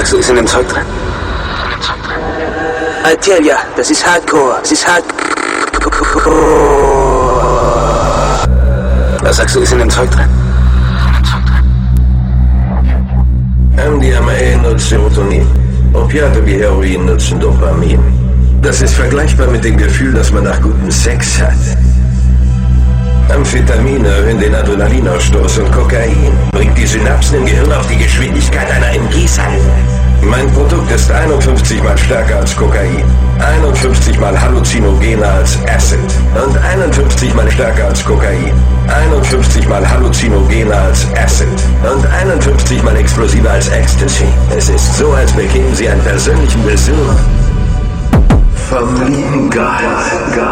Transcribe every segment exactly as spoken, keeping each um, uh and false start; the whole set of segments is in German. actually, it's an encycler. I tell ya, this is hardcore. This is hardcore. That's actually, it's an encycler. M D M A nutzt Serotonin. Opiate wie Heroin nutzen Dopamin. Das ist vergleichbar mit dem Gefühl, das man nach gutem Sex hat. Amphetamine erhöhen den Adrenalinausstoß und Kokain bringt die Synapsen im Gehirn auf die Geschwindigkeit einer M G-Salve. Mein Produkt ist einundfünfzig mal stärker als Kokain, einundfünfzig mal halluzinogener als Acid und einundfünfzig mal stärker als Kokain, einundfünfzig mal halluzinogener als Acid und einundfünfzig mal explosiver als Ecstasy. Es ist so, als bekämen Sie einen persönlichen Besuch vom lieben Gott.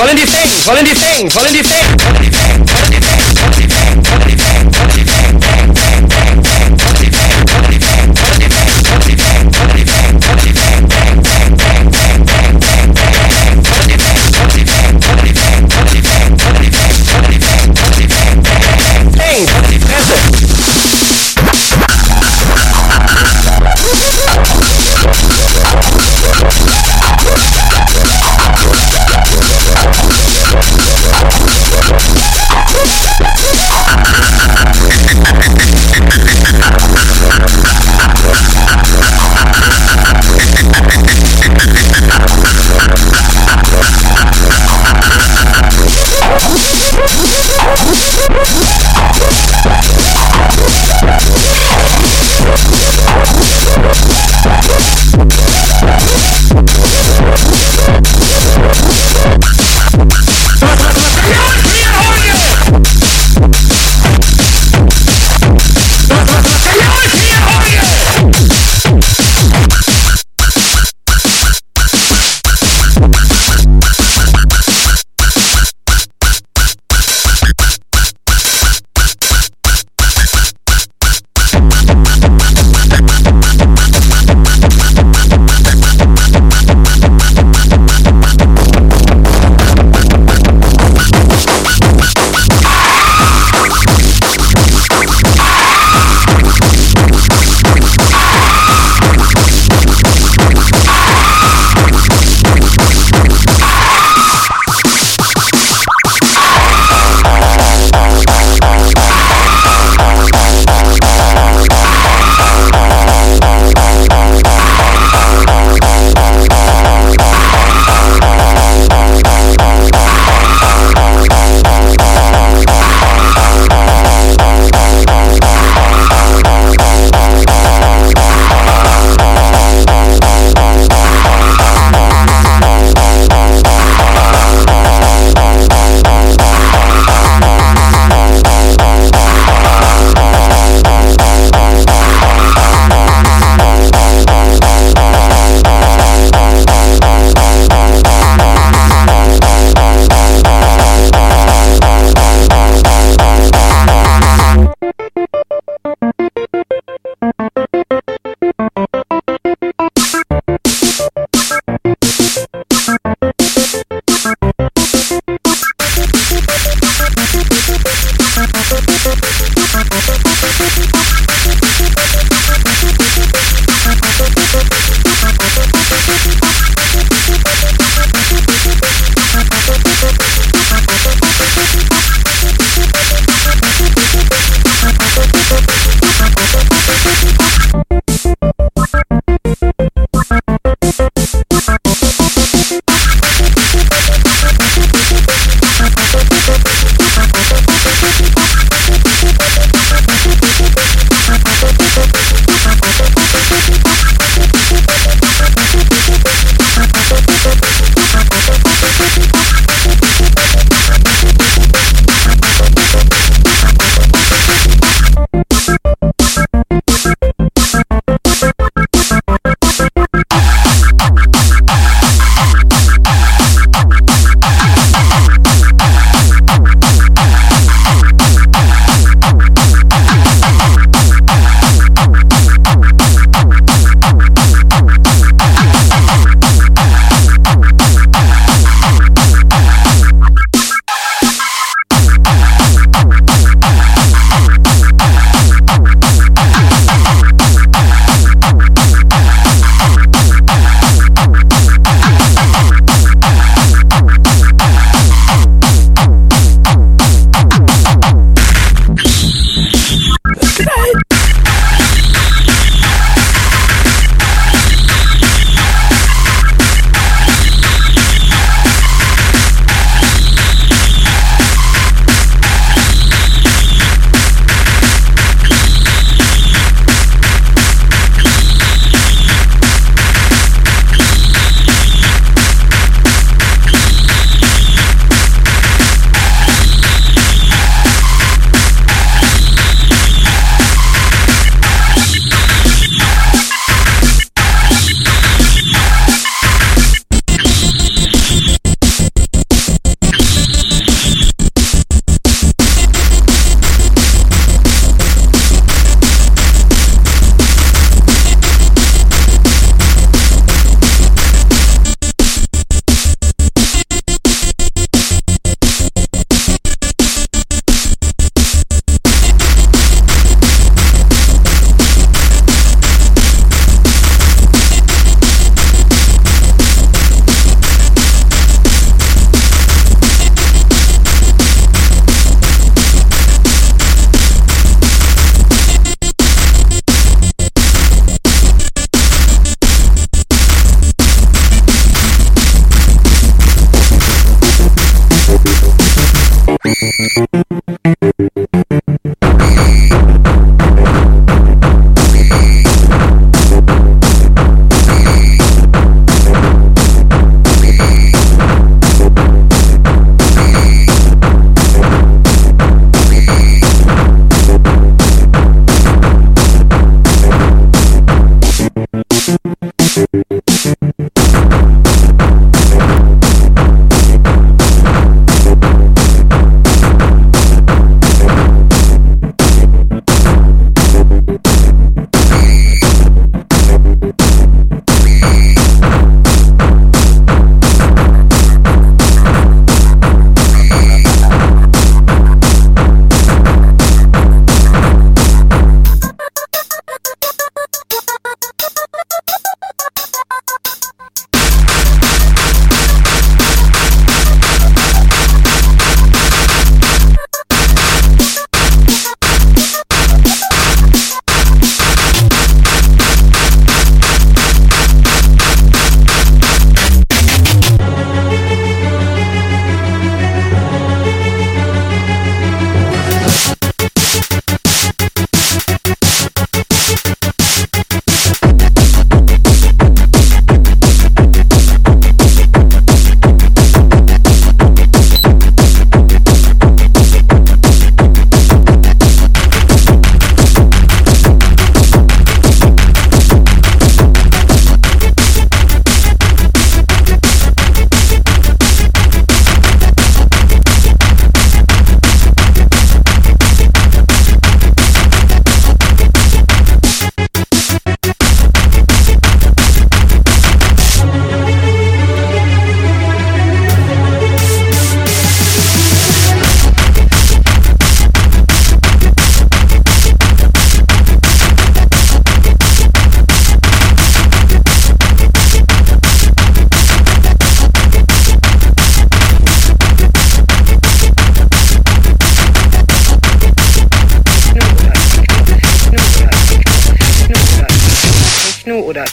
Falling the thing, falling the thing, falling the thing, falling the thing, falling the thing, falling the thing, falling the thing.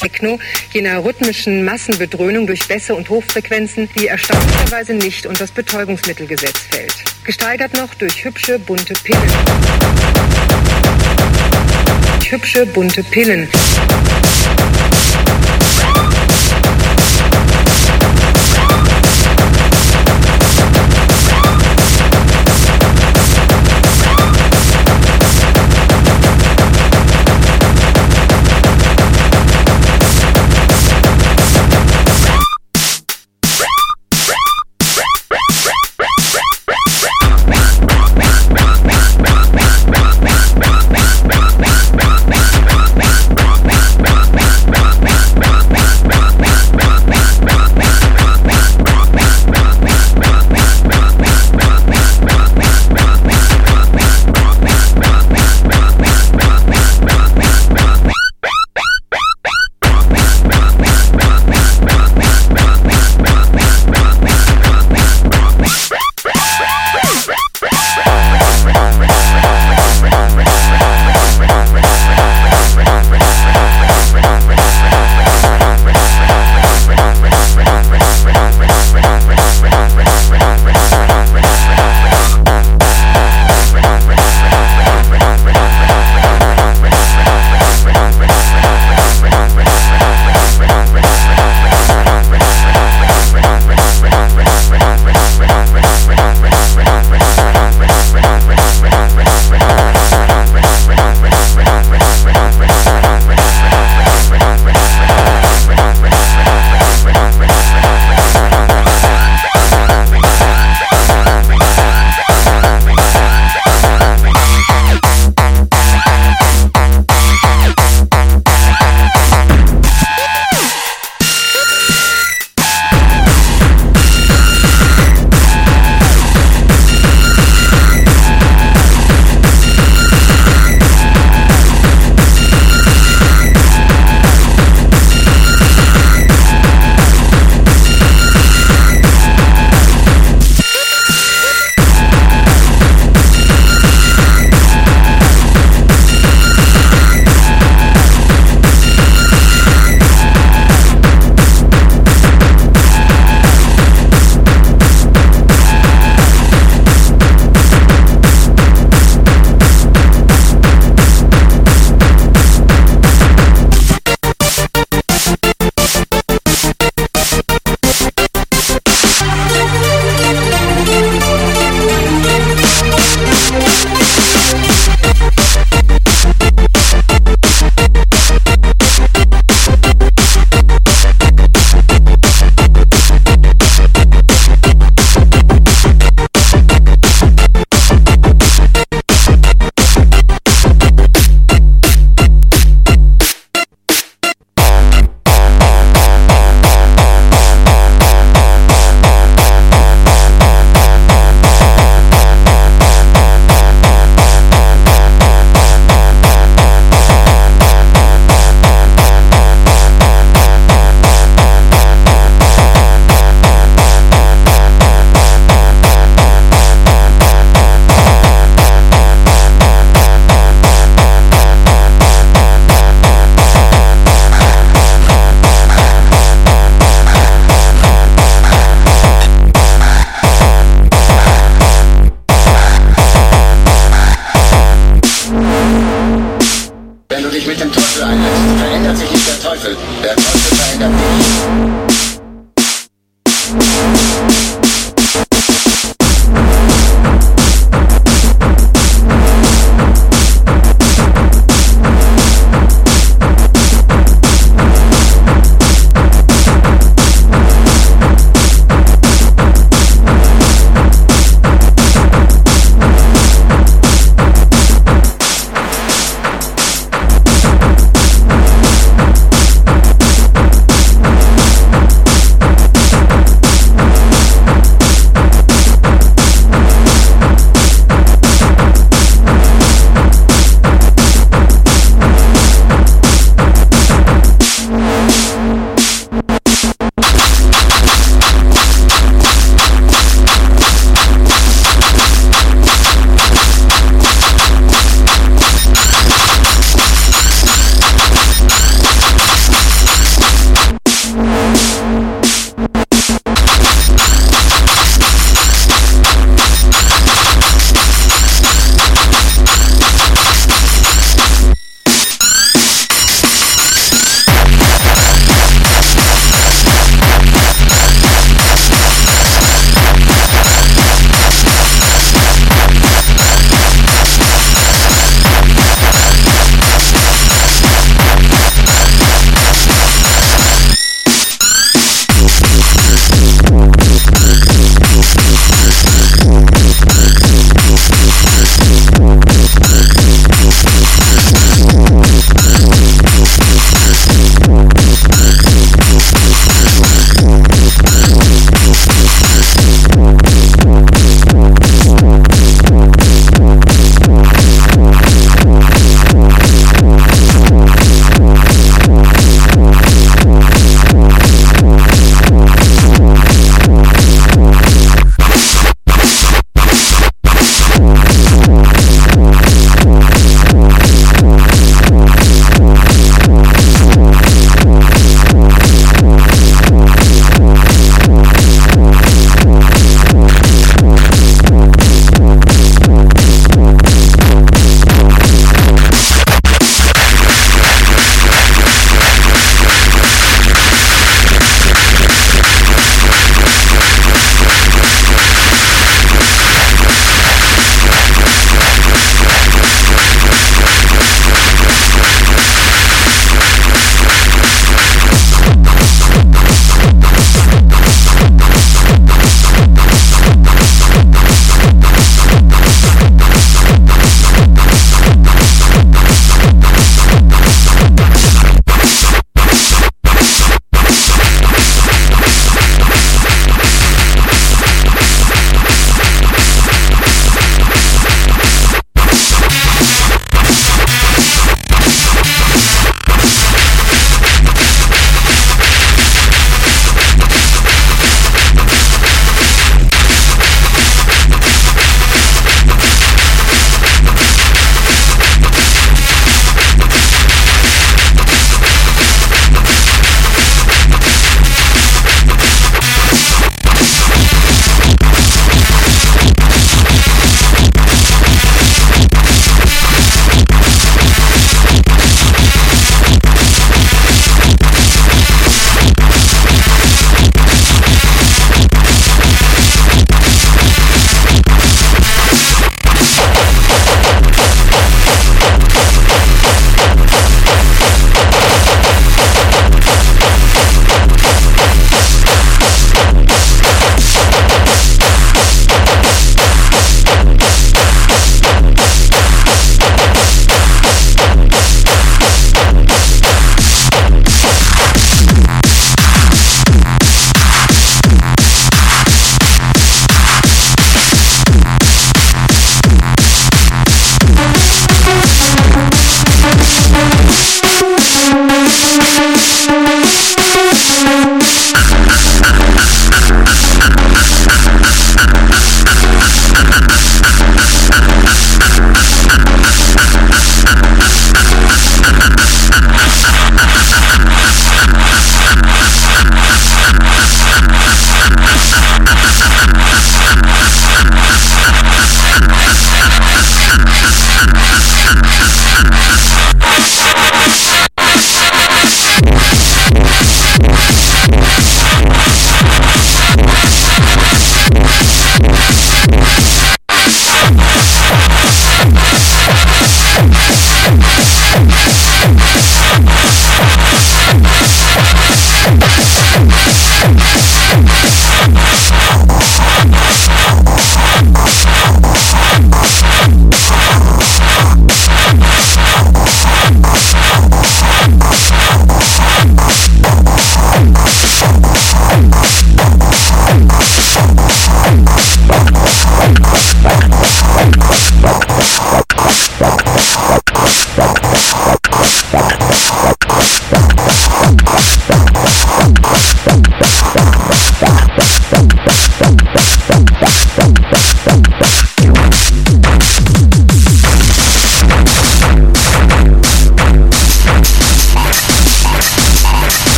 Techno, jener rhythmischen Massenbedröhnung durch Bässe und Hochfrequenzen, die erstaunlicherweise nicht unter das Betäubungsmittelgesetz fällt. Gesteigert noch durch hübsche, bunte Pillen. Hübsche, bunte Pillen.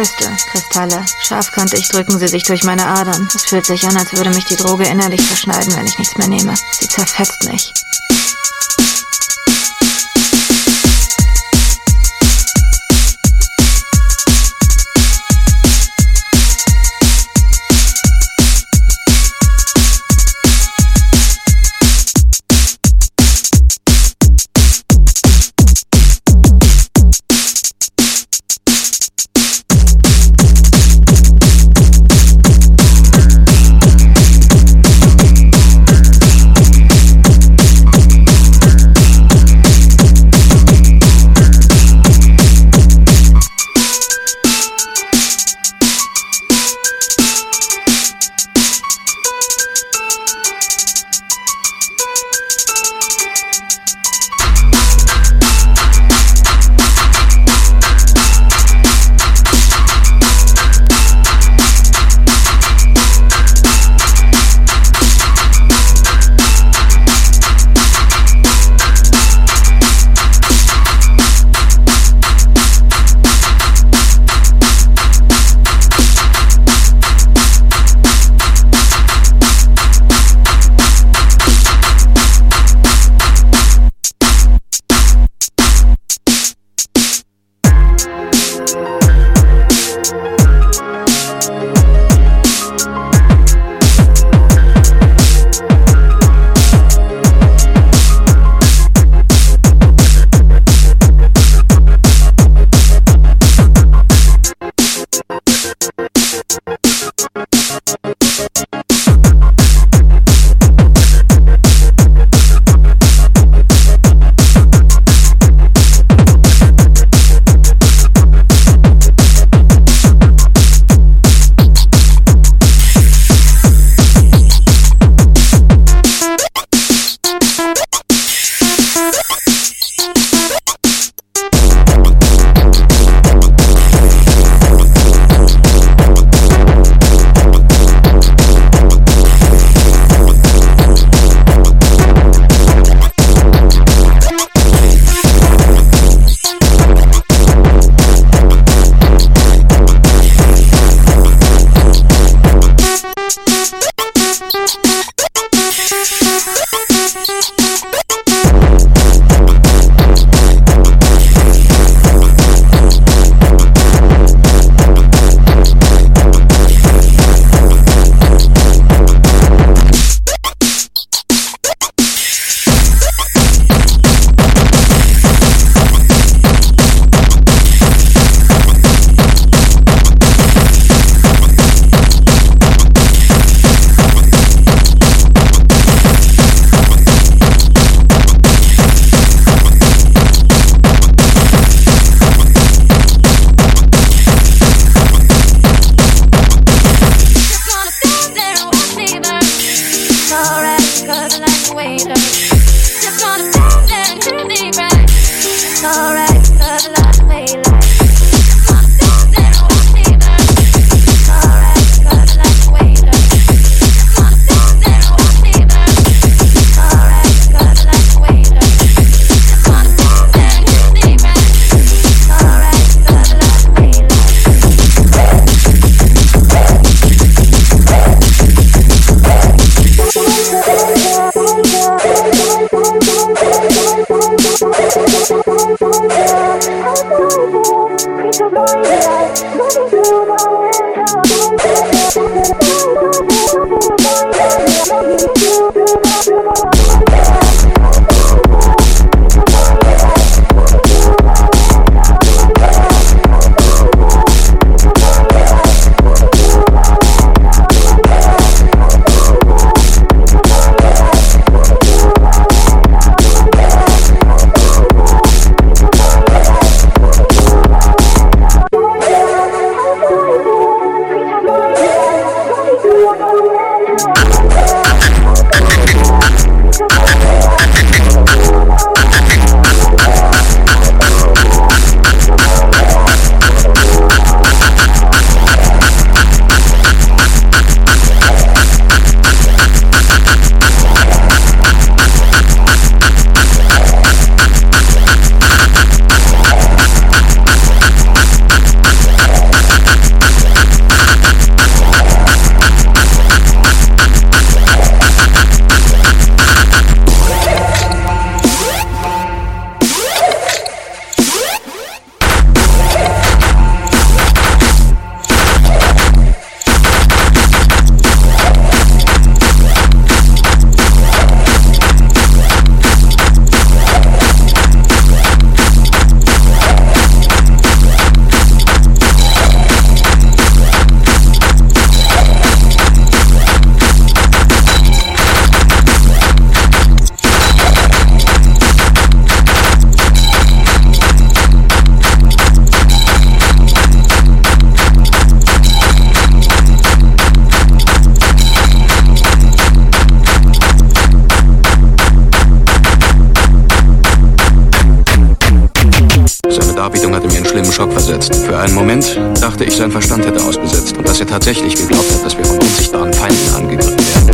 Crystal, Kristalle, scharfkantig drücken sie sich durch meine Adern. Es fühlt sich an, als würde mich die Droge innerlich verschneiden, wenn ich nichts mehr nehme. Sie zerfetzt mich. We'll be right back. Darbietung hatte mir einen schlimmen Schock versetzt. Für einen Moment dachte ich, sein Verstand hätte ausgesetzt und dass er tatsächlich geglaubt hat, dass wir von unsichtbaren Feinden angegriffen werden.